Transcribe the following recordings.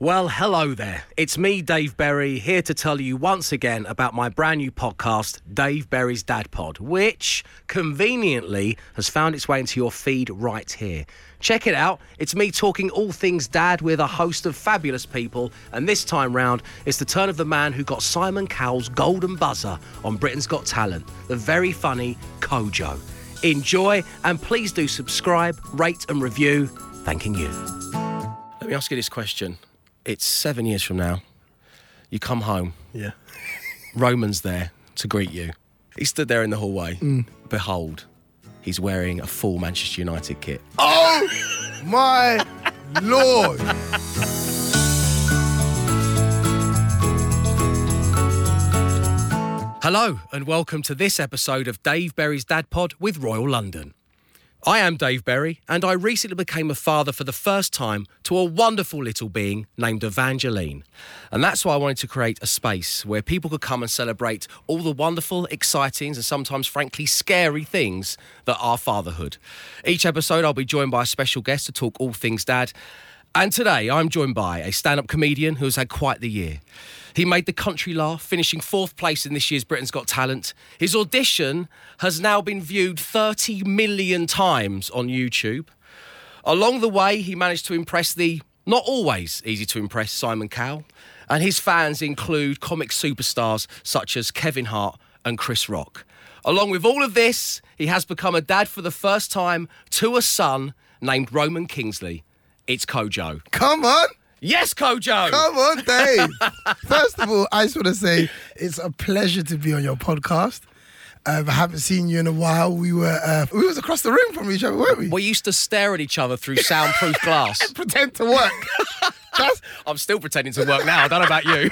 Well, hello there. It's me, Dave Berry, here to tell you once again about my brand new podcast, Dave Berry's Dad Pod, which conveniently has found its way into your feed right here. Check it out. It's me talking all things dad with a host of fabulous people. And this time round, it's the turn of the man who got Simon Cowell's golden buzzer on Britain's Got Talent, the very funny Kojo. Enjoy, and please do subscribe, rate and review. Thanking you. Let me ask you this question. It's 7 years from now. You come home. Yeah. Roman's there to greet you. He stood there in the hallway. Behold, he's wearing a full Manchester United kit. Oh, my Lord. Hello, and welcome to this episode of Dave Berry's Dad Pod with Royal London. I am Dave Berry, and I recently became a father for the first time to a wonderful little being named Evangeline. And that's why I wanted to create a space where people could come and celebrate all the wonderful, exciting, and sometimes, frankly, scary things that are fatherhood. Each episode, I'll be joined by a special guest to talk all things dad. And today, I'm joined by a stand-up comedian who has had quite the year. He made the country laugh, finishing fourth place in this year's Britain's Got Talent. His audition has now been viewed 30 million times on YouTube. Along the way, he managed to impress the not always easy to impress Simon Cowell, and his fans include comic superstars such as Kevin Hart and Chris Rock. Along with all of this, he has become a dad for the first time to a son named Roman Kingsley. It's Kojo. Come on. Yes, Kojo. Come on, Dave. First of all, I just want to say it's a pleasure to be on your podcast. I haven't seen you in a while. We was across the room from each other, weren't we? We used to stare at each other through soundproof glass. And pretend to work. I'm still pretending to work now. I don't know about you.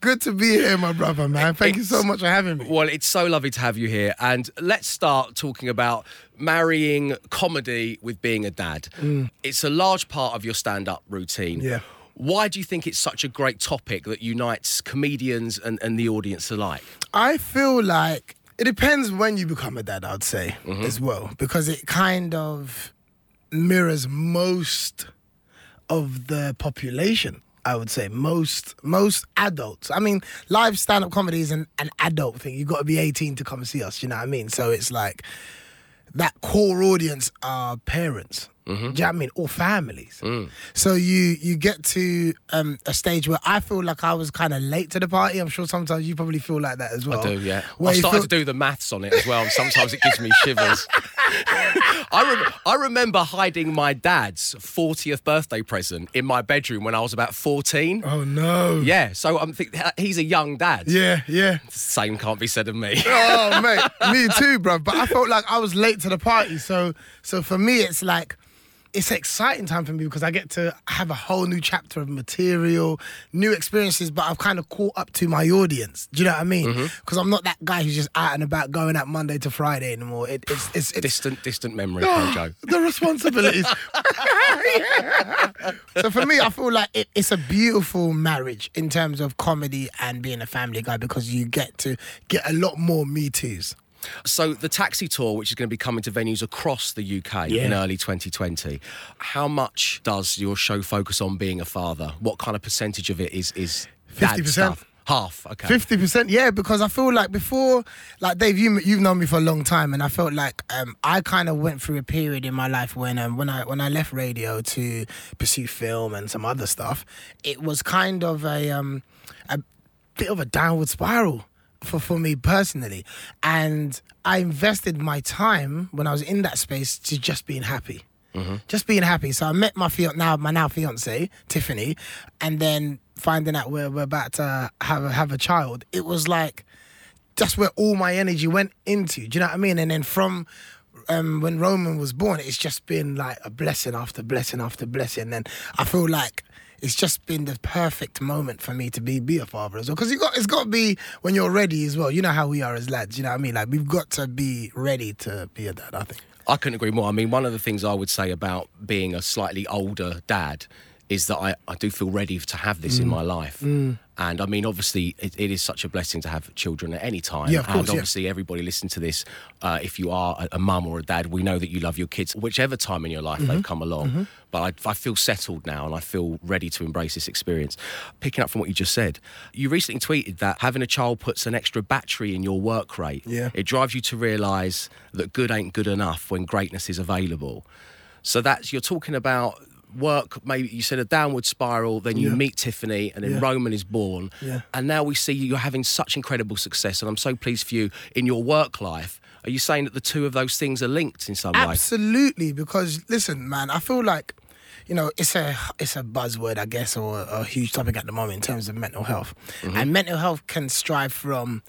Good to be here, my brother, man. Thank you so much for having me. Well, it's so lovely to have you here. And let's start talking about marrying comedy with being a dad. It's a large part of your stand-up routine. Yeah. Why do you think it's such a great topic that unites comedians and the audience alike? I feel like it depends when you become a dad, I'd say, as well, because it kind of mirrors most of the population, I would say. Most adults. I mean, live stand-up comedy is an adult thing. You've got to be 18 to come see us, you know what I mean? So it's like that core audience are parents. Do you know what I mean? Or families. So you get to a stage where I feel like I was kind of late to the party. I'm sure sometimes you probably feel like that as well. I do, yeah. I started to do the maths on it as well. And sometimes it gives me shivers. I remember hiding my dad's 40th birthday present in my bedroom when I was about 14. Oh, no. Yeah, so I'm thinking he's a young dad. Yeah, yeah. Same can't be said of me. Oh, mate, me too, bro. But I felt like I was late to the party. So for me, it's like, it's an exciting time for me because I get to have a whole new chapter of material, new experiences, but I've kind of caught up to my audience. Do you know what I mean? Because I'm not that guy who's just out and about going out Monday to Friday anymore. It's distant memory, Kojo. The responsibilities. So for me, I feel like it's a beautiful marriage in terms of comedy and being a family guy because you get to get a lot more Me Too's. So the Taxi Tour, which is going to be coming to venues across the UK in early 2020, how much does your show focus on being a father? What kind of percentage of it is 50% stuff? Half, okay. 50%, yeah, because I feel like before, like Dave, you've known me for a long time, and I felt like I kind of went through a period in my life when I left radio to pursue film and some other stuff, it was kind of a bit of a downward spiral. For me personally, and I invested my time when I was in that space to just being happy. Just being happy. So I met my now fiance, Tiffany, and then finding out we're about to have a child, it was like that's where all my energy went into. Do you know what I mean? And then from when Roman was born, it's just been like a blessing after blessing after blessing. And I feel like it's just been the perfect moment for me to be a father as well. Because it's got to be when you're ready as well. You know how we are as lads, you know what I mean? Like, we've got to be ready to be a dad, I think. I couldn't agree more. I mean, one of the things I would say about being a slightly older dad is that I do feel ready to have this in my life. And I mean, obviously, it is such a blessing to have children at any time. Yeah, of course, and obviously, everybody listening to this, if you are a mum or a dad, we know that you love your kids, whichever time in your life mm-hmm. they come along. Mm-hmm. But I feel settled now and I feel ready to embrace this experience. Picking up from what you just said, you recently tweeted that having a child puts an extra battery in your work rate. Yeah. It drives you to realise that good ain't good enough when greatness is available. So that's, you're talking about work, maybe you said a downward spiral, then you meet Tiffany, and then Roman is born. Yeah. And now we see you're having such incredible success, and I'm so pleased for you in your work life. Are you saying that the two of those things are linked in some way? Absolutely, because listen, man, I feel like, you know, it's a buzzword, I guess, or a huge topic at the moment in terms of mental health. Mm-hmm. And mental health can strive from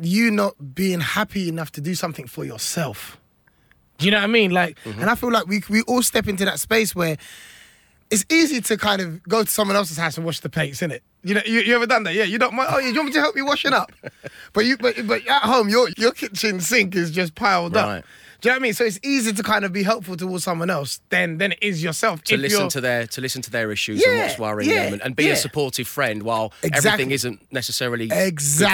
you not being happy enough to do something for yourself. Do you know what I mean? Like, mm-hmm. and I feel like we all step into that space where it's easy to kind of go to someone else's house and wash the plates, isn't it? You know, you ever done that? Yeah, you don't mind. Oh, you want me to help you washing up? But at home, your kitchen sink is just piled up. Do you know what I mean? So it's easier to kind of be helpful towards someone else than it is yourself. To listen to their issues and what's worrying them, and be a supportive friend while everything isn't necessarily good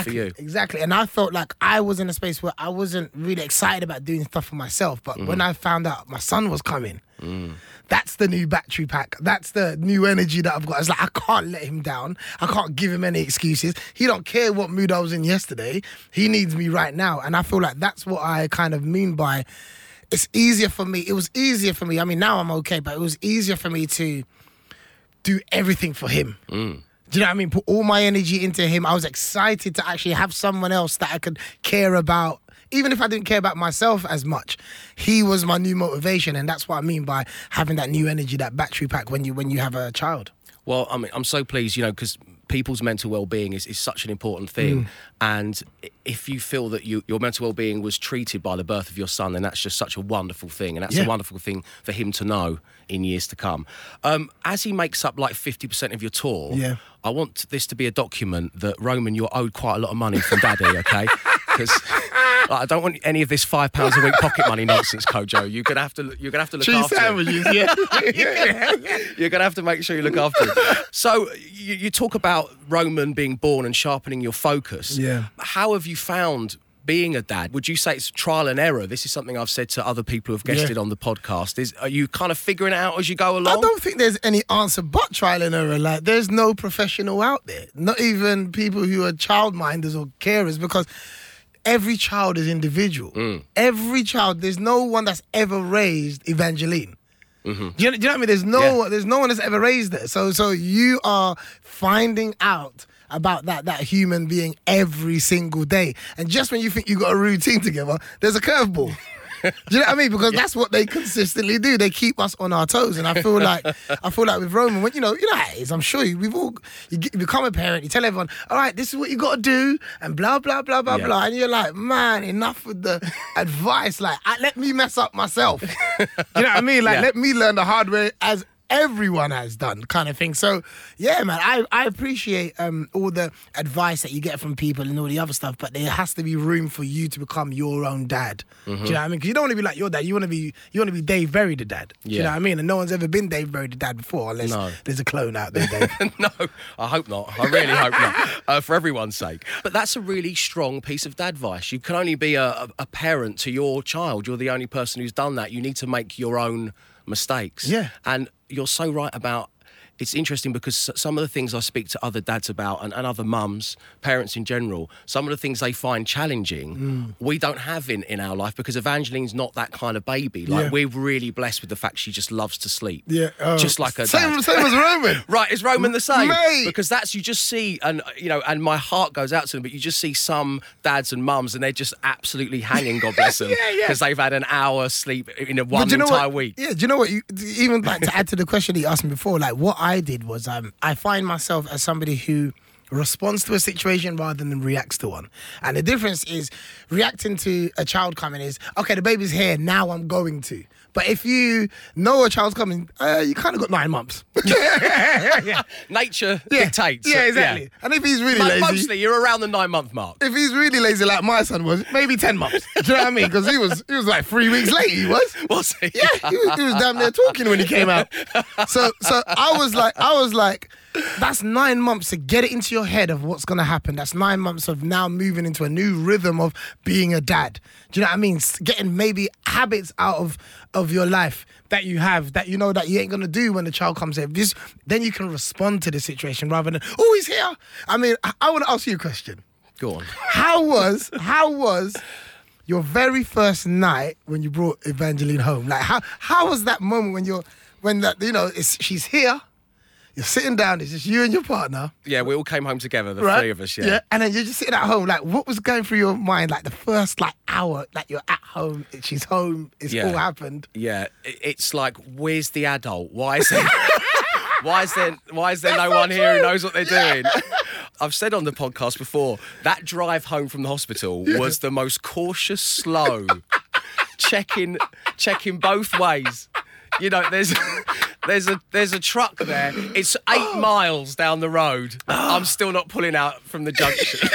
for you. Exactly. And I felt like I was in a space where I wasn't really excited about doing stuff for myself. But when I found out my son was coming, that's the new battery pack. That's the new energy that I've got. It's like, I can't let him down. I can't give him any excuses. He don't care what mood I was in yesterday. He needs me right now. And I feel like that's what I kind of mean by it's easier for me. It was easier for me. I mean, now I'm okay, but it was easier for me to do everything for him. Do you know what I mean? Put all my energy into him. I was excited to actually have someone else that I could care about. Even if I didn't care about myself as much, he was my new motivation. And that's what I mean by having that new energy, that battery pack when you have a child. Well, I mean, I'm so pleased, you know, because people's mental well-being is such an important thing. And if you feel that your mental well-being was treated by the birth of your son, then that's just such a wonderful thing. And that's a wonderful thing for him to know in years to come. As he makes up like 50% of your tour, I want this to be a document that, Roman, you're owed quite a lot of money from Daddy, okay? Because I don't want any of this £5 a week pocket money nonsense, Kojo. You're gonna have to look after sandwiches. You're gonna have to make sure you look after him. So you talk about Roman being born and sharpening your focus. Yeah. How have you found being a dad? Would you say it's trial and error? This is something I've said to other people who've guested on the podcast. Are you kind of figuring it out as you go along? I don't think there's any answer but trial and error. Like, there's no professional out there, not even people who are childminders or carers, because every child is individual. Every child, there's no one that's ever raised Evangeline. Do you know what I mean? There's no one that's ever raised her. So you are finding out about that human being every single day. And just when you think you got a routine together, there's a curveball. Do you know what I mean? Because that's what they consistently do. They keep us on our toes. And I feel like with Roman, when you know how it is. I'm sure you become a parent. You tell everyone, all right, this is what you got to do, and blah blah blah blah blah. And you're like, man, enough with the advice. Like, let me mess up myself. You know what I mean? Like, let me learn the hard way as everyone has done, kind of thing. So yeah, man, I appreciate all the advice that you get from people and all the other stuff, but there has to be room for you to become your own dad. Do you know what I mean? Because you don't want to be like your dad. You want to be Dave Berry the dad. Do you know what I mean? And no one's ever been Dave Berry the dad before, unless there's a clone out there, Dave. No, I hope not. I really hope not, for everyone's sake. But that's a really strong piece of dad advice. You can only be a parent to your child. You're the only person who's done that. You need to make your own mistakes. Yeah. And you're so right about, it's interesting because some of the things I speak to other dads about and other mums, parents in general, some of the things they find challenging, we don't have in our life, because Evangeline's not that kind of baby. Like, we're really blessed with the fact she just loves to sleep. Yeah. Just like her dad. Same as Roman. Right, is Roman the same? Mate. Because that's, you just see, and you know, and my heart goes out to them, but you just see some dads and mums and they're just absolutely hanging, God bless them. Because they've had an hour's sleep in one entire week. Yeah, do you know what? Even like to add to the question he asked me before, like, what I did was I find myself as somebody who responds to a situation rather than reacts to one. And the difference is, reacting to a child coming is, okay, the baby's here, now I'm going to. But if you know a child's coming, you kind of got 9 months. yeah. Nature dictates. Yeah, exactly. Yeah. And if he's really lazy... Mostly, you're around the 9-month mark. If he's really lazy like my son was, maybe 10 months. Do you know what I mean? Because he was like 3 weeks late, he was. Was he? Yeah, he was down there talking when he came out. So I was like, that's 9 months to get it into your head of what's going to happen. That's 9 months of now moving into a new rhythm of being a dad. Do you know what I mean? Getting maybe habits out of your life that you have, that you know that you ain't going to do when the child comes in. Then you can respond to the situation rather than, oh, he's here. I mean, I want to ask you a question. Go on. How was your very first night when you brought Evangeline home? Like, how was that moment she's here? You're sitting down, it's just you and your partner. Yeah, we all came home together, the three of us, yeah. And then you're just sitting at home, like, what was going through your mind, like, the first, like, hour, like, you're at home, she's home, it's all happened. Yeah, it's like, where's the adult? Why is there no one here who knows what they're doing? I've said on the podcast before, that drive home from the hospital was the most cautious, slow, checking both ways. You know, there's a truck there. It's 8 miles down the road. I'm still not pulling out from the junction.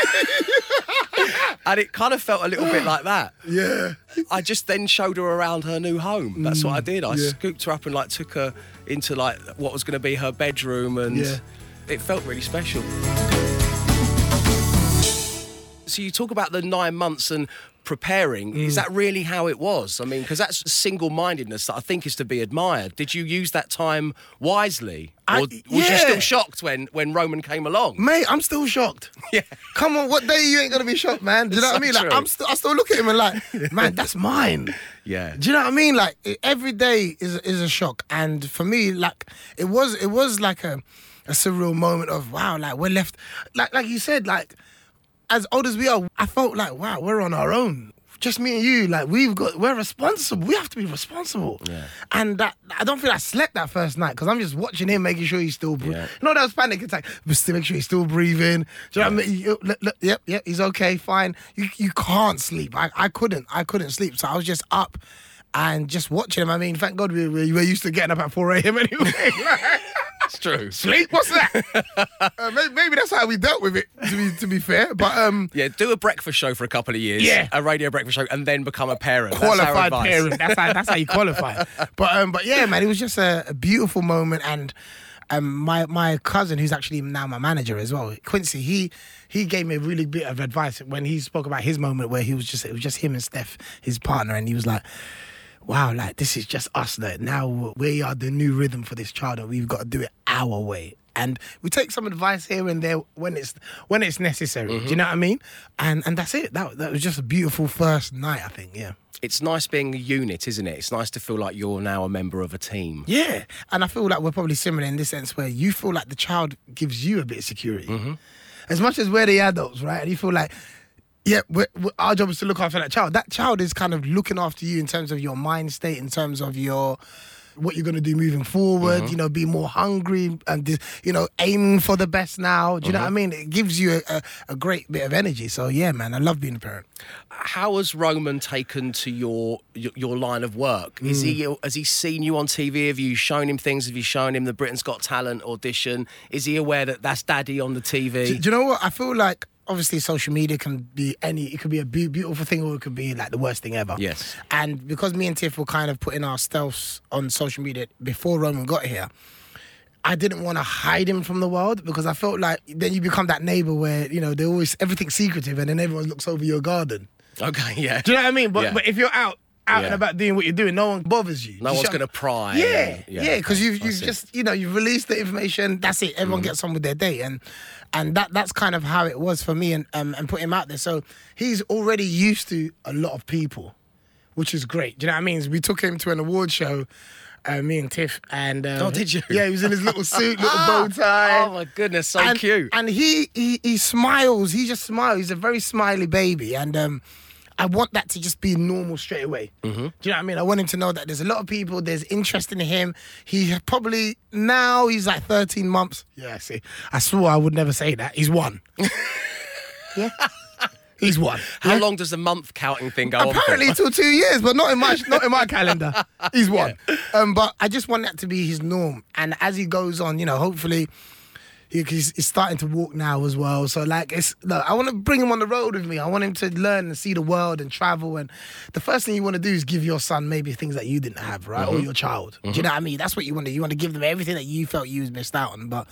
And it kind of felt a little bit like that. Yeah. I just then showed her around her new home. That's what I did. I scooped her up and like took her into like what was going to be her bedroom, and it felt really special. So you talk about the 9 months and preparing. Is that really how it was? I mean, because that's single-mindedness that I think is to be admired. Did you use that time wisely? Or was you still shocked when Roman came along? Mate, I'm still shocked. Yeah. Come on, what day you ain't going to be shocked, man? Do you know what I mean? Like, I still look at him and like, man, that's mine. Yeah. Do you know what I mean? Like, every day is a shock. And for me, like, it was like a surreal moment of, wow, like, we're left... Like you said, like... As old as we are, I felt like, wow, we're on our own. Just me and you, like, we're responsible. We have to be responsible. Yeah. And that, I don't feel I slept that first night because I'm just watching him, making sure he's still breathing. Yeah. No, that was panic attack. But still make sure he's still breathing. Do you know what I mean? Yep, he's okay, fine. You can't sleep. I couldn't sleep. So I was just up and just watching him. I mean, thank God we were used to getting up at 4 a.m. anyway. It's true. Sleep? What's that? maybe that's how we dealt with it, to be fair. But yeah, do a breakfast show for a couple of years. Yeah. A radio breakfast show and then become a parent. Qualified parent. That's how you qualify. But yeah, man, it was just a beautiful moment. And my cousin, who's actually now my manager as well, Quincy, he gave me a really bit of advice when he spoke about his moment where it was just him and Steph, his partner, and he was like, wow, like, this is just us. Like, now we are the new rhythm for this child and we've got to do it our way. And we take some advice here and there when it's necessary. Mm-hmm. Do you know what I mean? And that's it. That was just a beautiful first night, I think, yeah. It's nice being a unit, isn't it? It's nice to feel like you're now a member of a team. Yeah, and I feel like we're probably similar in this sense where you feel like the child gives you a bit of security. Mm-hmm. As much as we're the adults, right? And you feel like... Yeah, our job is to look after that child. That child is kind of looking after you in terms of your mind state, in terms of your what you're going to do moving forward, mm-hmm. you know, be more hungry and, you know, aim for the best now. Do you mm-hmm. know what I mean? It gives you a great bit of energy. So, yeah, man, I love being a parent. How has Roman taken to your line of work? Has he seen you on TV? Have you shown him things? Have you shown him the Britain's Got Talent audition? Is he aware that's Daddy on the TV? Do you know what? I feel like... Obviously, social media can be it could be a beautiful thing or it could be like the worst thing ever. Yes. And because me and Tiff were kind of putting our stealths on social media before Roman got here, I didn't want to hide him from the world because I felt like then you become that neighbour where, you know, they're always, everything's secretive and then everyone looks over your garden. Okay, yeah. Do you know what I mean? But if you're out and about doing what you're doing, no one bothers you. No one's going to pry. Yeah, because you've just, you know, you've released the information, that's it, everyone gets on with their day. And that's kind of how it was for me and put him out there. So he's already used to a lot of people, which is great. Do you know what I mean? We took him to an award show, me and Tiff. And, oh, did you? Yeah, he was in his little suit, little bow tie. Oh, my goodness, so cute. And he smiles. He just smiles. He's a very smiley baby. And I want that to just be normal straight away. Mm-hmm. Do you know what I mean? I want him to know that there's a lot of people, there's interest in him. He probably... Now he's like 13 months. Yeah, I see. I swore I would never say that. He's one. Yeah. He's won. How long does the month counting thing go Apparently on for? Till 2 years, but not in my calendar. He's won. Yeah. But I just want that to be his norm. And as he goes on, you know, hopefully he's starting to walk now as well. So, like, I want to bring him on the road with me. I want him to learn and see the world and travel. And the first thing you want to do is give your son maybe things that you didn't have, right? Mm-hmm. Or your child. Mm-hmm. Do you know what I mean? That's what you want to do. You want to give them everything that you felt you was missed out on. But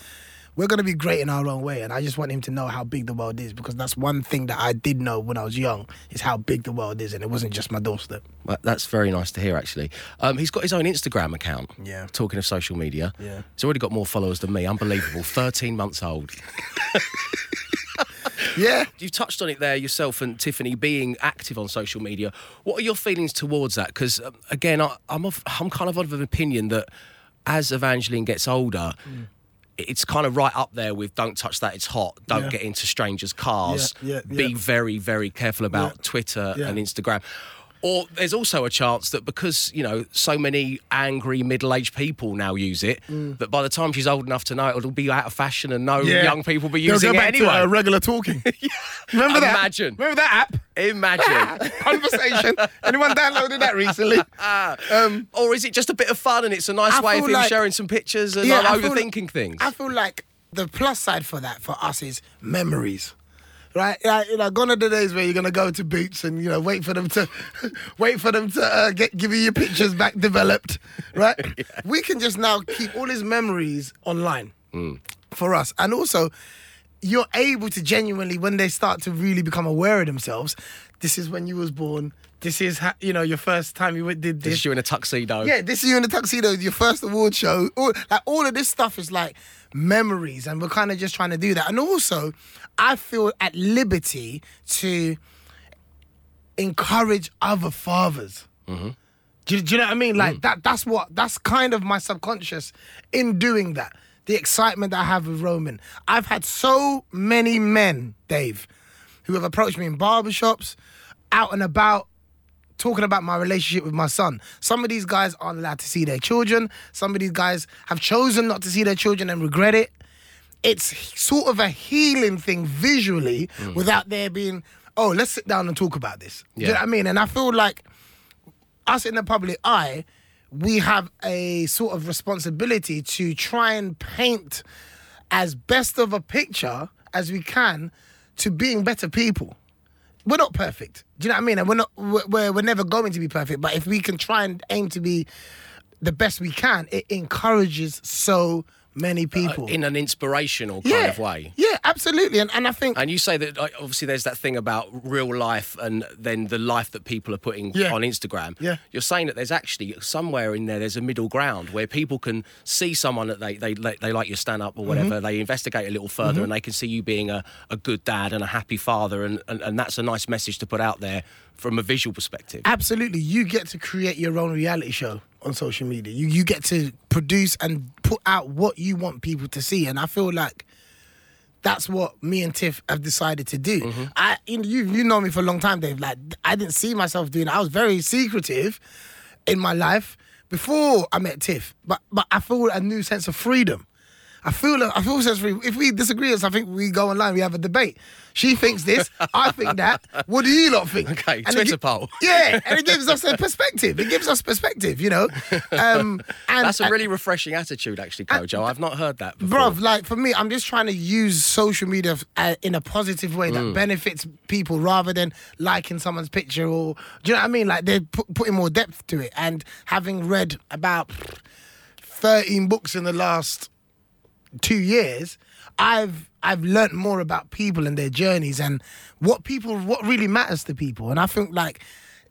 we're going to be great in our own way. And I just want him to know how big the world is, because that's one thing that I did know when I was young, is how big the world is. And it wasn't just my doorstep. Well, that's very nice to hear, actually. He's got his own Instagram account. Yeah. Talking of social media. Yeah. He's already got more followers than me. Unbelievable. 13 months old. Yeah. You touched on it there yourself, and Tiffany, being active on social media. What are your feelings towards that? Because, again, I'm kind of of an opinion that as Evangeline gets older... Mm. It's kind of right up there with don't touch that, it's hot, don't get into strangers' cars, be very, very careful about Twitter and Instagram. Or there's also a chance that because, you know, so many angry middle-aged people now use it, that by the time she's old enough to know, it'll be out of fashion and no young people will be using it anyway. They'll go back to regular talking. Remember that? Remember that app? Imagine. Conversation. Anyone downloaded that recently? Or is it just a bit of fun and it's a nice way of him sharing some pictures and overthinking things? I feel like the plus side for that for us is memories. Right, gone are the days where you're gonna go to Boots and wait for them to give you your pictures back developed. Right, we can just now keep all his memories online for us, and also you're able to genuinely, when they start to really become aware of themselves, this is when you was born. This is your first time you did this. This is you in a tuxedo. Yeah, this is you in a tuxedo. Your first award show. All of this stuff is like memories, and we're kind of just trying to do that. And also, I feel at liberty to encourage other fathers. Mm-hmm. Do you know what I mean? Like that's kind of my subconscious in doing that. The excitement that I have with Roman. I've had so many men, Dave, who have approached me in barbershops, out and about, talking about my relationship with my son. Some of these guys aren't allowed to see their children. Some of these guys have chosen not to see their children and regret it. It's sort of a healing thing visually without there being, oh, let's sit down and talk about this. Yeah. Do you know what I mean? And I feel like us in the public eye, we have a sort of responsibility to try and paint as best of a picture as we can to being better people. We're not perfect. Do you know what I mean? And we're never going to be perfect. But if we can try and aim to be the best we can, it encourages so many people. In an inspirational kind of way. Yeah, absolutely. And I think... And you say that, obviously, there's that thing about real life and then the life that people are putting on Instagram. Yeah. You're saying that there's actually, somewhere in there, there's a middle ground where people can see someone that they like your stand-up or whatever, they investigate a little further and they can see you being a good dad and a happy father, and that's a nice message to put out there from a visual perspective. Absolutely. You get to create your own reality show on social media. You get to produce and put out what you want people to see, and I feel like that's what me and Tiff have decided to do. Mm-hmm. You know me for a long time, Dave. Like, I didn't see myself doing it. I was very secretive in my life before I met Tiff, but I feel a new sense of freedom. I feel sense of freedom. If we disagree, I think we go online, we have a debate. She thinks this, I think that. What do you lot think? Okay, and Twitter poll. Yeah, and it gives us a perspective. It gives us perspective, you know. That's a really refreshing attitude, actually, Kojo. I've not heard that before. Bruv, like, for me, I'm just trying to use social media in a positive way that benefits people rather than liking someone's picture or... Do you know what I mean? Like, they're putting more depth to it. And having read about 13 books in the last 2 years... I've learnt more about people and their journeys and what really matters to people. And I think, like,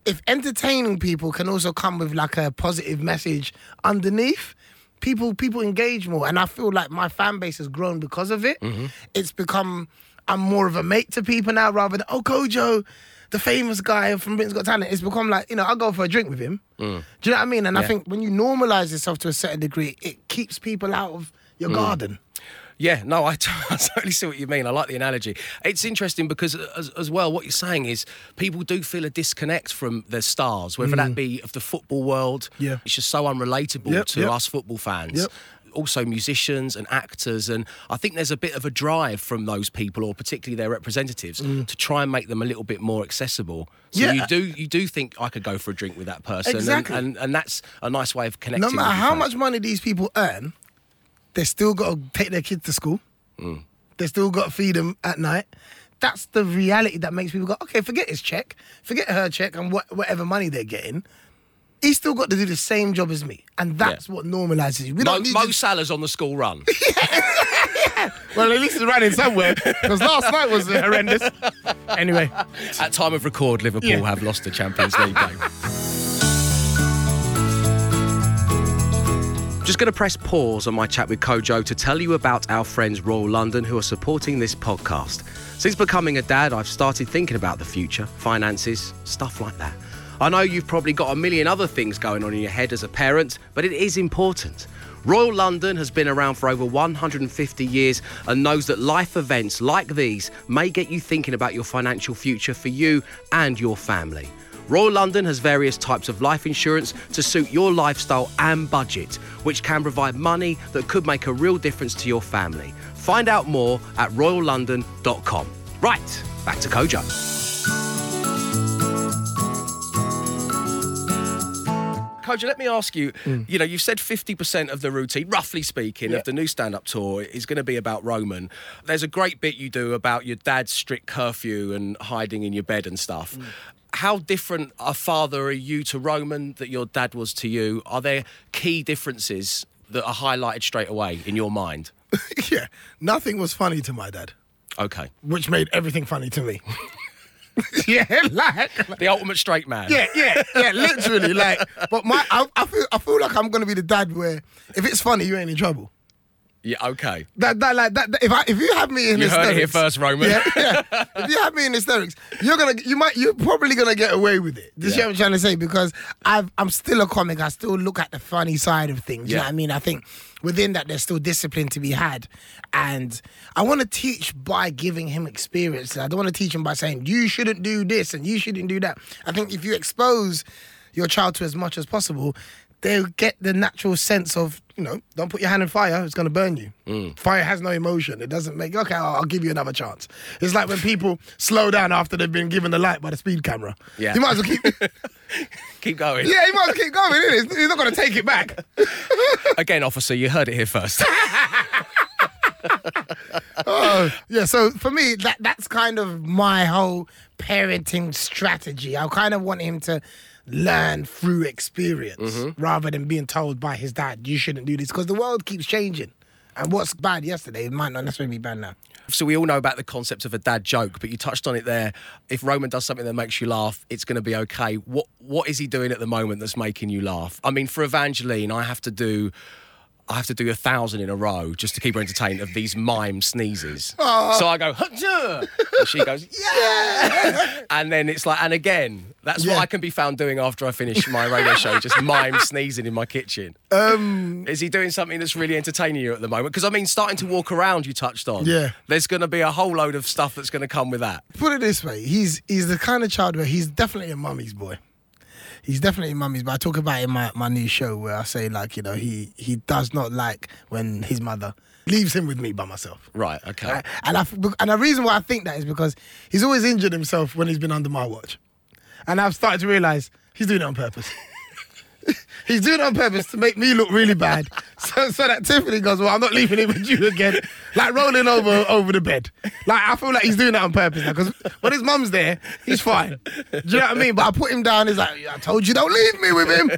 if entertaining people can also come with like a positive message underneath, people engage more. And I feel like my fan base has grown because of it. Mm-hmm. It's become, I'm more of a mate to people now rather than, oh, Kojo, the famous guy from Britain's Got Talent. It's become like, you know, I'll go for a drink with him. Mm. Do you know what I mean? And I think when you normalise yourself to a certain degree, it keeps people out of your garden. Yeah, no, I totally see what you mean. I like the analogy. It's interesting because, as well, what you're saying is people do feel a disconnect from their stars, whether that be of the football world. Yeah. It's just so unrelatable to us football fans. Yep. also musicians and actors, and I think there's a bit of a drive from those people, or particularly their representatives, to try and make them a little bit more accessible. So you do think I could go for a drink with that person, exactly. and that's a nice way of connecting. No matter how much money these people earn, they still got to take their kids to school. Mm. They still got to feed them at night. That's the reality that makes people go, okay, forget his check, forget her check, and whatever money they're getting. He's still got to do the same job as me. And that's what normalises you. Mo Salah's on the school run. Well, at least he's running somewhere, because last night was horrendous. Anyway. At time of record, Liverpool have lost the Champions League game. Just going to press pause on my chat with Kojo to tell you about our friends Royal London, who are supporting this podcast. Since becoming a dad, I've started thinking about the future, finances, stuff like that. I know you've probably got a million other things going on in your head as a parent, but it is important. Royal London has been around for over 150 years and knows that life events like these may get you thinking about your financial future for you and your family. Royal London has various types of life insurance to suit your lifestyle and budget, which can provide money that could make a real difference to your family. Find out more at royallondon.com. Right, back to Kojo. Kojo, let me ask you, you know, you've said 50% of the routine, roughly speaking, of the new stand-up tour is going to be about Roman. There's a great bit you do about your dad's strict curfew and hiding in your bed and stuff. How different a father are you to Roman that your dad was to you? Are there key differences that are highlighted straight away in your mind? Yeah, nothing was funny to my dad. Okay. Which made everything funny to me. Yeah, like... the ultimate straight man. Yeah, literally, like... But I feel like I'm going to be the dad where if it's funny, you ain't in trouble. Yeah, okay. If you have me in hysterics... You heard it here first, Roman. Yeah. If you have me in hysterics, you're probably going to get away with it. This is what I'm trying to say, because I'm still a comic. I still look at the funny side of things. You know what I mean? I think within that, there's still discipline to be had. And I want to teach by giving him experiences. I don't want to teach him by saying, you shouldn't do this and you shouldn't do that. I think if you expose your child to as much as possible... they'll get the natural sense of, you know, don't put your hand in fire, it's going to burn you. Fire has no emotion. It doesn't make, okay, I'll give you another chance. It's like when people slow down after they've been given the light by the speed camera. Yeah. You might as well keep going. Yeah, you might as well keep going, isn't it? He's not going to take it back. Again, officer, you heard it here first. Yeah, so for me, that's kind of my whole parenting strategy. I kind of want him to... learn through experience rather than being told by his dad, you shouldn't do this, because the world keeps changing. And what's bad yesterday might not necessarily be bad now. So we all know about the concept of a dad joke, but you touched on it there. If Roman does something that makes you laugh, it's going to be okay. What is he doing at the moment that's making you laugh? I mean, for Evangeline, I have to do 1,000 in a row just to keep her entertained of these mime sneezes. So I go, "Huh," and she goes, "Yeah," and then it's like, and again, that's what I can be found doing after I finish my radio show, just mime sneezing in my kitchen. Is he doing something that's really entertaining you at the moment? Because I mean, starting to walk around, you touched on. Yeah, there's going to be a whole load of stuff that's going to come with that. Put it this way, he's the kind of child where he's definitely a mummy's boy. He's definitely mummy's, but I talk about it in my new show where I say, like, you know, he does not like when his mother leaves him with me by myself. Right, okay. And the reason why I think that is because he's always injured himself when he's been under my watch. And I've started to realise he's doing it on purpose. He's doing it on purpose to make me look really bad, so that Tiffany goes, well, I'm not leaving it with you again. Like rolling over the bed. Like, I feel like he's doing that on purpose now, because when his mum's there, he's fine. Do you know what I mean? But I put him down, he's like, I told you, don't leave me with him.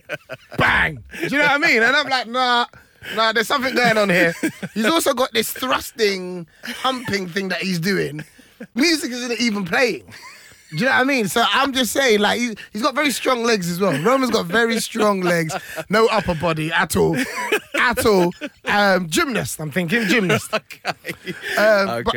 Bang. Do you know what I mean? And I'm like, nah, there's something going on here. He's also got this thrusting, humping thing that he's doing. Music isn't even playing. Do you know what I mean? So I'm just saying, like, he's got very strong legs as well. Roman's got very strong legs. No upper body at all. At all. Gymnast, I'm thinking. Gymnast. Okay.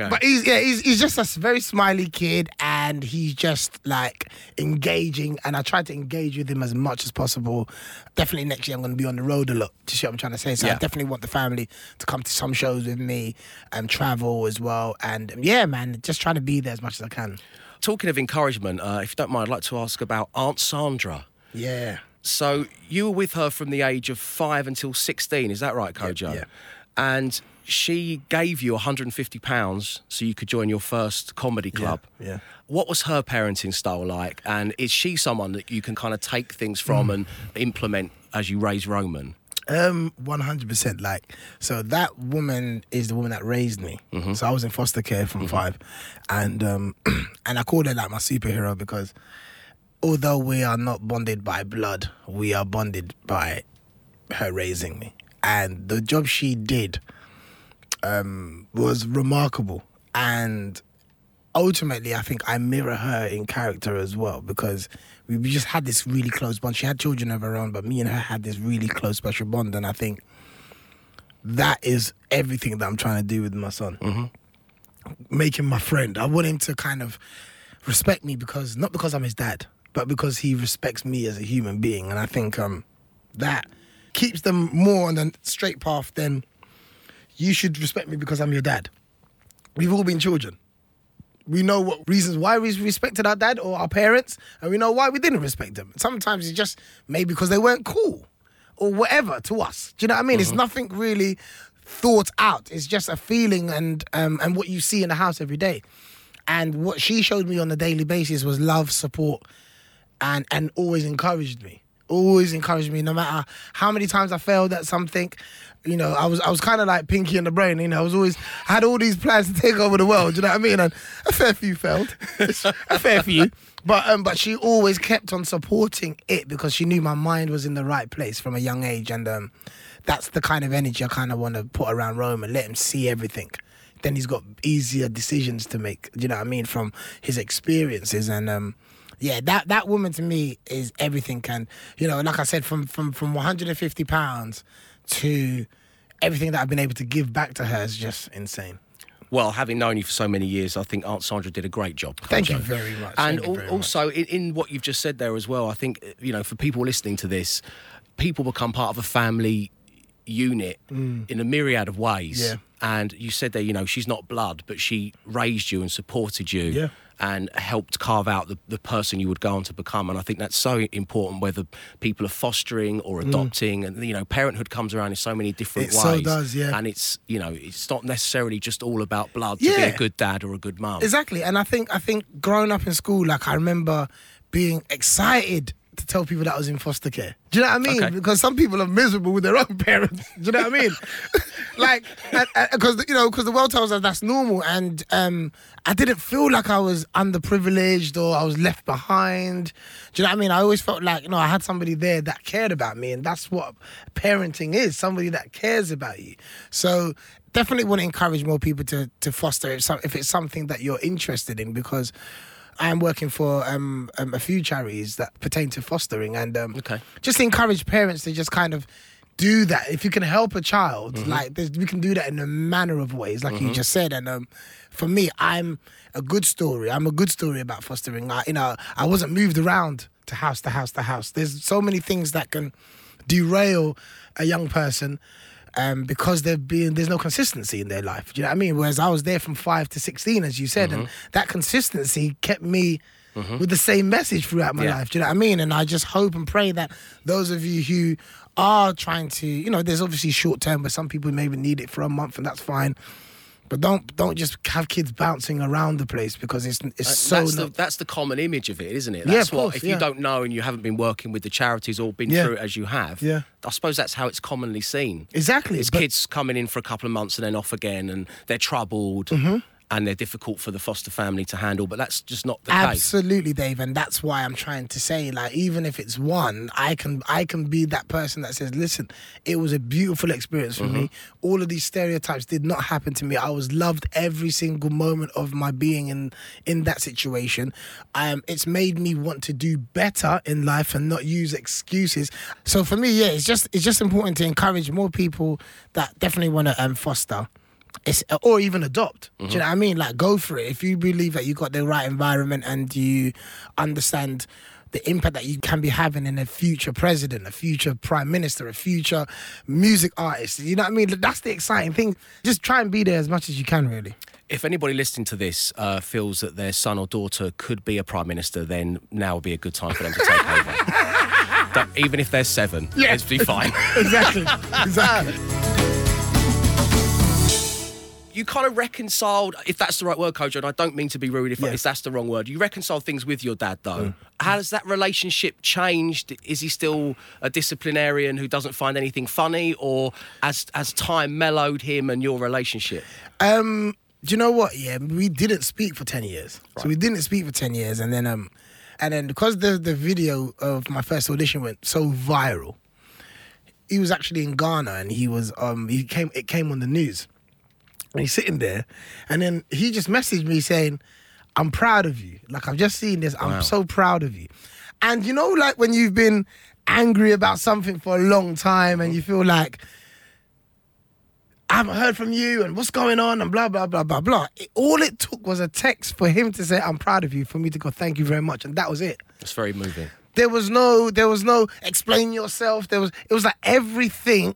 But he's just a very smiley kid, and he's just, like, engaging. And I try to engage with him as much as possible. Definitely next year I'm going to be on the road a lot. Do you see what I'm trying to say? So I definitely want the family to come to some shows with me and travel as well. And, yeah, man, just trying to be there as much as I can. Talking of encouragement, if you don't mind, I'd like to ask about Aunt Sandra. Yeah. So you were with her from the age of 5 until 16, is that right, Kojo? Yeah. And she gave you £150 so you could join your first comedy club. Yeah. What was her parenting style like? And is she someone that you can kind of take things from and implement as you raise Roman? 100%. Like, so that woman is the woman that raised me. Mm-hmm. So I was in foster care from 5, and I called her like my superhero because although we are not bonded by blood, we are bonded by her raising me. And the job she did was remarkable. And ultimately, I think I mirror her in character as well because we just had this really close bond. She had children of her own, but me and her had this really close special bond. And I think that is everything that I'm trying to do with my son. Mm-hmm. Make him my friend. I want him to kind of respect me because, not because I'm his dad, but because he respects me as a human being. And I think that keeps them more on the straight path than you should respect me because I'm your dad. We've all been children. We know what reasons why we respected our dad or our parents, and we know why we didn't respect them. Sometimes it's just maybe because they weren't cool or whatever to us. Do you know what I mean? Mm-hmm. It's nothing really thought out. It's just a feeling and what you see in the house every day. And what she showed me on a daily basis was love, support, and always encouraged me. Always encouraged me, no matter how many times I failed at something. You know, I was kind of like Pinky and the Brain. You know, I had all these plans to take over the world. Do you know what I mean? And a fair few failed, a fair few. But she always kept on supporting it because she knew my mind was in the right place from a young age, and that's the kind of energy I kind of want to put around Roman and let him see everything. Then he's got easier decisions to make. Do you know what I mean? From his experiences and. Yeah, that woman to me is everything. And, you know, like I said, from £150 to everything that I've been able to give back to her is just insane. Well, having known you for so many years, I think Aunt Sandra did a great job. Thank you very much. And also, in what you've just said there as well, I think, you know, for people listening to this, people become part of a family unit in a myriad of ways. Yeah. And you said there, you know, she's not blood, but she raised you and supported you. Yeah. And helped carve out the person you would go on to become. And I think that's so important, whether people are fostering or adopting. And, you know, parenthood comes around in so many different ways. It so does, yeah. And it's, you know, it's not necessarily just all about blood to be a good dad or a good mum. Exactly. And I think growing up in school, like, I remember being excited to tell people that I was in foster care. Do you know what I mean? Okay. Because some people are miserable with their own parents. Do you know what I mean? Like, because, you know, because the world tells us that's normal. And I didn't feel like I was underprivileged or I was left behind. Do you know what I mean? I always felt like, you know, I had somebody there that cared about me. And that's what parenting is, somebody that cares about you. So definitely want to encourage more people to foster if it's something that you're interested in, because I am working for a few charities that pertain to fostering, and just encourage parents to just kind of do that. If you can help a child, like, we can do that in a manner of ways, like you just said. And for me, I'm a good story about fostering. I wasn't moved around to house to house to house. There's so many things that can derail a young person because there's no consistency in their life. Do you know what I mean? Whereas I was there from 5 to 16, as you said, and that consistency kept me with the same message throughout my life. Do you know what I mean? And I just hope and pray that those of you who are trying to, you know, there's obviously short term, but some people maybe need it for a month, and that's fine. But don't just have kids bouncing around the place, because that's the common image of it, isn't it? That's of course, if you don't know and you haven't been working with the charities or been through it as you have, I suppose that's how it's commonly seen. Exactly. It's kids coming in for a couple of months and then off again, and they're troubled and they're difficult for the foster family to handle, but that's just not the case. Absolutely, Dave, and that's why I'm trying to say, like, even if it's one, I can be that person that says, listen, it was a beautiful experience for me. All of these stereotypes did not happen to me. I was loved every single moment of my being in that situation. It's made me want to do better in life and not use excuses. So for me, it's just important to encourage more people that definitely want to foster. Or even adopt. Do you know what I mean? Like, go for it. If you believe that you got the right environment and you understand the impact that you can be having in a future president, a future prime minister, a future music artist, you know what I mean? That's the exciting thing. Just try and be there as much as you can, really. If anybody listening to this feels that their son or daughter could be a prime minister, then now would be a good time for them to take over. that even if they're seven, yeah, it's be fine. Exactly. Exactly. You kind of reconciled, if that's the right word, Kojo, and I don't mean to be rude if that's the wrong word. You reconciled things with your dad, though. Mm. How has that relationship changed? Is he still a disciplinarian who doesn't find anything funny, or has time mellowed him and your relationship? Do you know what? Yeah, we didn't speak for 10 years. Right. So we didn't speak for 10 years, and then because the video of my first audition went so viral, he was actually in Ghana, and it came on the news. And he's sitting there, and then he just messaged me saying, "I'm proud of you. Like, I've just seen this. I'm so proud of you." And you know, like, when you've been angry about something for a long time and you feel like, "I haven't heard from you and what's going on and blah, blah, blah, blah, blah." All it took was a text for him to say, "I'm proud of you," for me to go, "Thank you very much." And that was it. It's very moving. There was no explain yourself. It was like everything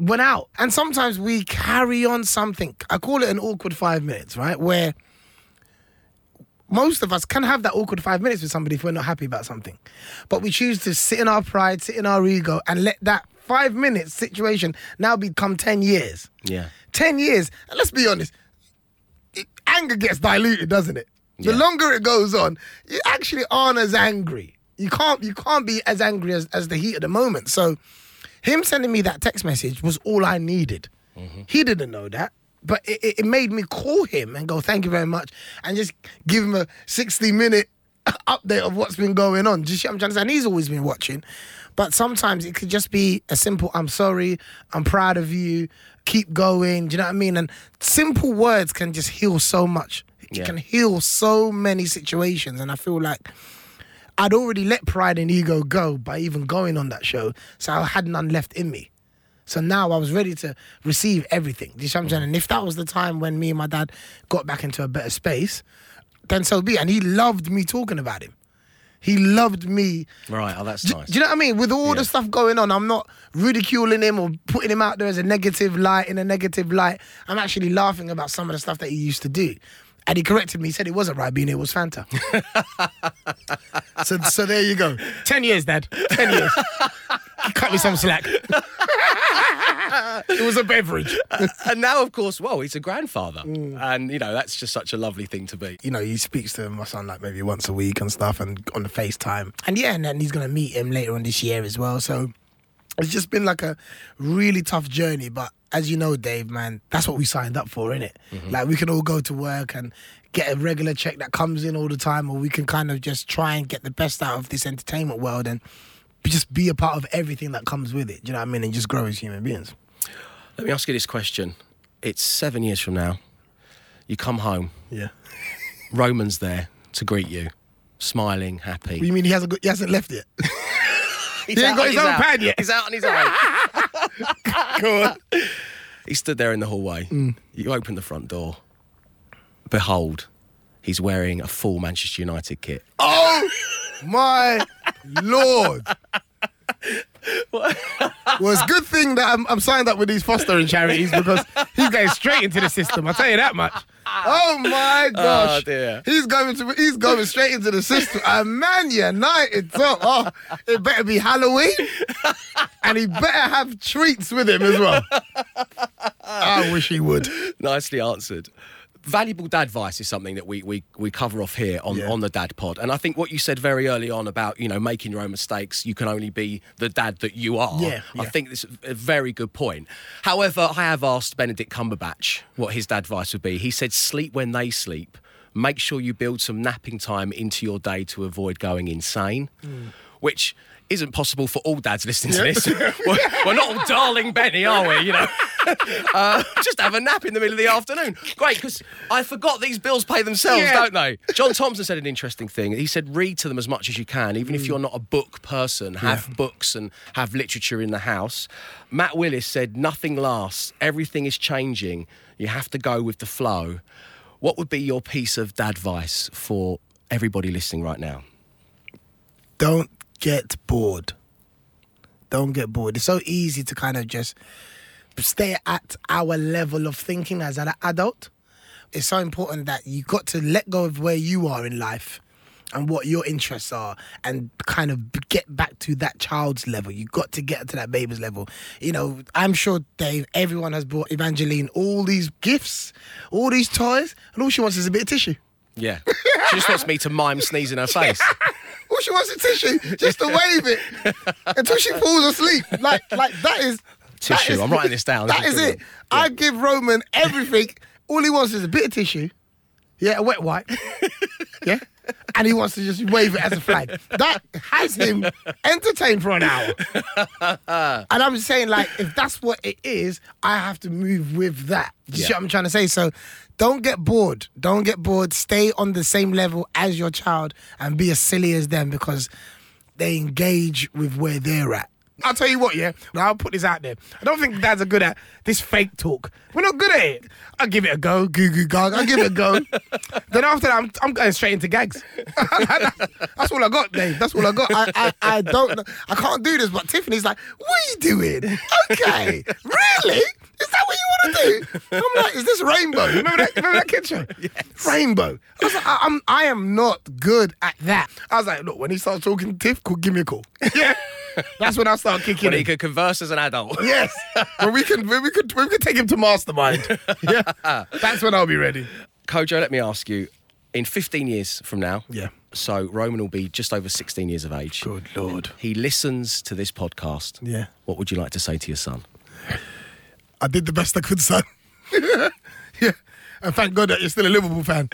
went out. And sometimes we carry on something. I call it an awkward 5 minutes, right? Where most of us can have that awkward 5 minutes with somebody if we're not happy about something. But we choose to sit in our pride, sit in our ego, and let that 5 minutes situation now become 10 years. Yeah. 10 years. And let's be honest, anger gets diluted, doesn't it? Yeah. The longer it goes on, you actually aren't as angry. You can't be as angry as the heat of the moment. So him sending me that text message was all I needed. Mm-hmm. He didn't know that, but it made me call him and go, "Thank you very much," and just give him a 60-minute update of what's been going on. Do you see what I'm trying to say? And he's always been watching. But sometimes it could just be a simple, "I'm sorry, I'm proud of you, keep going." Do you know what I mean? And simple words can just heal so much. Yeah. It can heal so many situations. And I feel like I'd already let pride and ego go by even going on that show, so I had none left in me. So now I was ready to receive everything. Do you see what I'm saying? And if that was the time when me and my dad got back into a better space, then so be it. And he loved me talking about him. He loved me. Right, oh, that's nice. Do you know what I mean? With all the stuff going on, I'm not ridiculing him or putting him out there as a negative light, in a negative light. I'm actually laughing about some of the stuff that he used to do. And he corrected me. He said it wasn't Ribena, it was Fanta. So there you go. 10 years, Dad. 10 years. Cut me some slack. It was a beverage. And now, of course, well, he's a grandfather. Mm. And, you know, that's just such a lovely thing to be. You know, he speaks to my son like maybe once a week and stuff, and on the FaceTime. And then he's going to meet him later on this year as well. So it's just been like a really tough journey. But as you know, Dave, man, that's what we signed up for, innit? Mm-hmm. Like, we can all go to work and get a regular check that comes in all the time, or we can kind of just try and get the best out of this entertainment world and just be a part of everything that comes with it. Do you know what I mean? And just grow as human beings. Let me ask you this question. It's 7 years from now. You come home. Yeah. Roman's there to greet you, smiling, happy. What do you mean he hasn't left yet? He ain't got his own pad yet. He's out on his own. Go on. He stood there in the hallway. Mm. You open the front door. Behold, he's wearing a full Manchester United kit. Oh! My Lord. What? Well, it's a good thing that I'm signed up with these fostering charities, because he's going straight into the system. I'll tell you that much. Oh my gosh. Oh dear. He's going straight into the system. And Man United, oh, it better be Halloween. And he better have treats with him as well. I wish he would. Nicely answered. Valuable dad advice is something that we cover off here on the Dad Pod. And I think what you said very early on about, you know, making your own mistakes, you can only be the dad that you are. Yeah, yeah. I think this is a very good point. However, I have asked Benedict Cumberbatch what his dad advice would be. He said, sleep when they sleep. Make sure you build some napping time into your day to avoid going insane, which isn't possible for all dads listening to this. We're not all darling Benny, are we? You know, just have a nap in the middle of the afternoon. Great, because I forgot these bills pay themselves, don't they? John Thompson said an interesting thing. He said, read to them as much as you can, even if you're not a book person. Have books and have literature in the house. Matt Willis said, nothing lasts. Everything is changing. You have to go with the flow. What would be your piece of dad advice for everybody listening right now? Don't get bored. Don't get bored. It's so easy to kind of just stay at our level of thinking as an adult. It's so important that you got to let go of where you are in life and what your interests are, and kind of get back to that child's level. You've got to get to that baby's level. You know, I'm sure, Dave, everyone has bought Evangeline all these gifts, all these toys, and all she wants is a bit of tissue. Yeah. She just wants me to mime sneeze in her face. All she wants is tissue, just to wave it until she falls asleep. Like that is... Tissue, I'm writing this down. That is it. Yeah. I give Roman everything. All he wants is a bit of tissue. Yeah, a wet wipe. Yeah? And he wants to just wave it as a flag. That has him entertained for an hour. And I'm saying, like, if that's what it is, I have to move with that. You see what I'm trying to say? So don't get bored. Don't get bored. Stay on the same level as your child and be as silly as them, because they engage with where they're at. I'll tell you what, yeah? I'll put this out there. I don't think dads are good at this fake talk. We're not good at it. I'll give it a go. Goo goo gog. I'll give it a go. Then after that, I'm going straight into gags. That's all I got, Dave. That's all I got. I don't know. I can't do this, but Tiffany's like, what are you doing? Okay. Really? Is that what you want to do? And I'm like, is this Rainbow? Remember that kid show? Yes. Rainbow. I was like, I am not good at that. I was like, look, when he starts talking, Tiff, give me a call. Yeah. That's when I start kicking him. When he could converse as an adult. Yes. when we could take him to mastermind. Yeah. That's when I'll be ready. Kojo, let me ask you, in 15 years from now, yeah. So Roman will be just over 16 years of age. Good Lord. He listens to this podcast. Yeah. What would you like to say to your son? I did the best I could, son. Yeah. And thank God that you're still a Liverpool fan.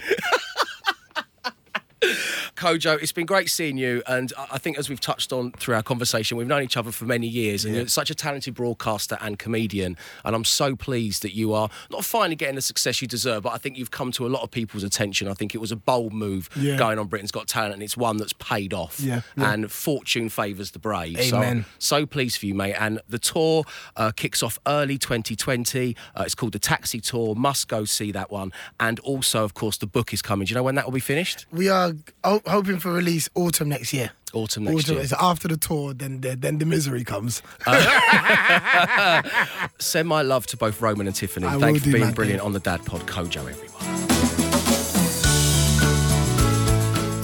Kojo, it's been great seeing you, and I think as we've touched on through our conversation, we've known each other for many years, and you're such a talented broadcaster and comedian, and I'm so pleased that you are not finally getting the success you deserve, but I think you've come to a lot of people's attention. I think it was a bold move going on Britain's Got Talent, and it's one that's paid off, and fortune favours the brave. Amen. So I'm so pleased for you, mate, and the tour kicks off early 2020. It's called the Taxi Tour. Must go see that one, and also, of course, the book is coming. Do you know when that will be finished? We are... hoping for release autumn next year. Autumn next year. It's after the tour, then the misery comes. Send my love to both Roman and Tiffany. Thank you for being brilliant on the Dad Pod. Kojo, everyone.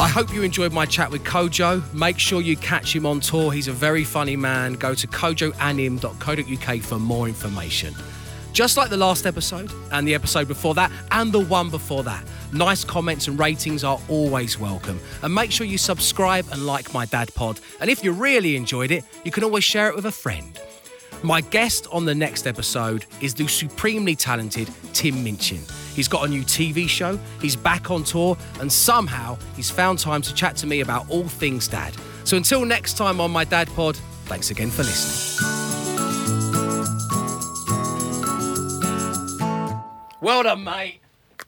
I hope you enjoyed my chat with Kojo. Make sure you catch him on tour. He's a very funny man. Go to kojoanim.co.uk for more information. Just like the last episode and the episode before that and the one before that, nice comments and ratings are always welcome. And make sure you subscribe and like my Dad Pod. And if you really enjoyed it, you can always share it with a friend. My guest on the next episode is the supremely talented Tim Minchin. He's got a new TV show, he's back on tour, and somehow he's found time to chat to me about all things dad. So until next time on my Dad Pod, thanks again for listening. Well done, mate.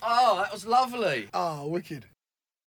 Oh, that was lovely. Oh, wicked.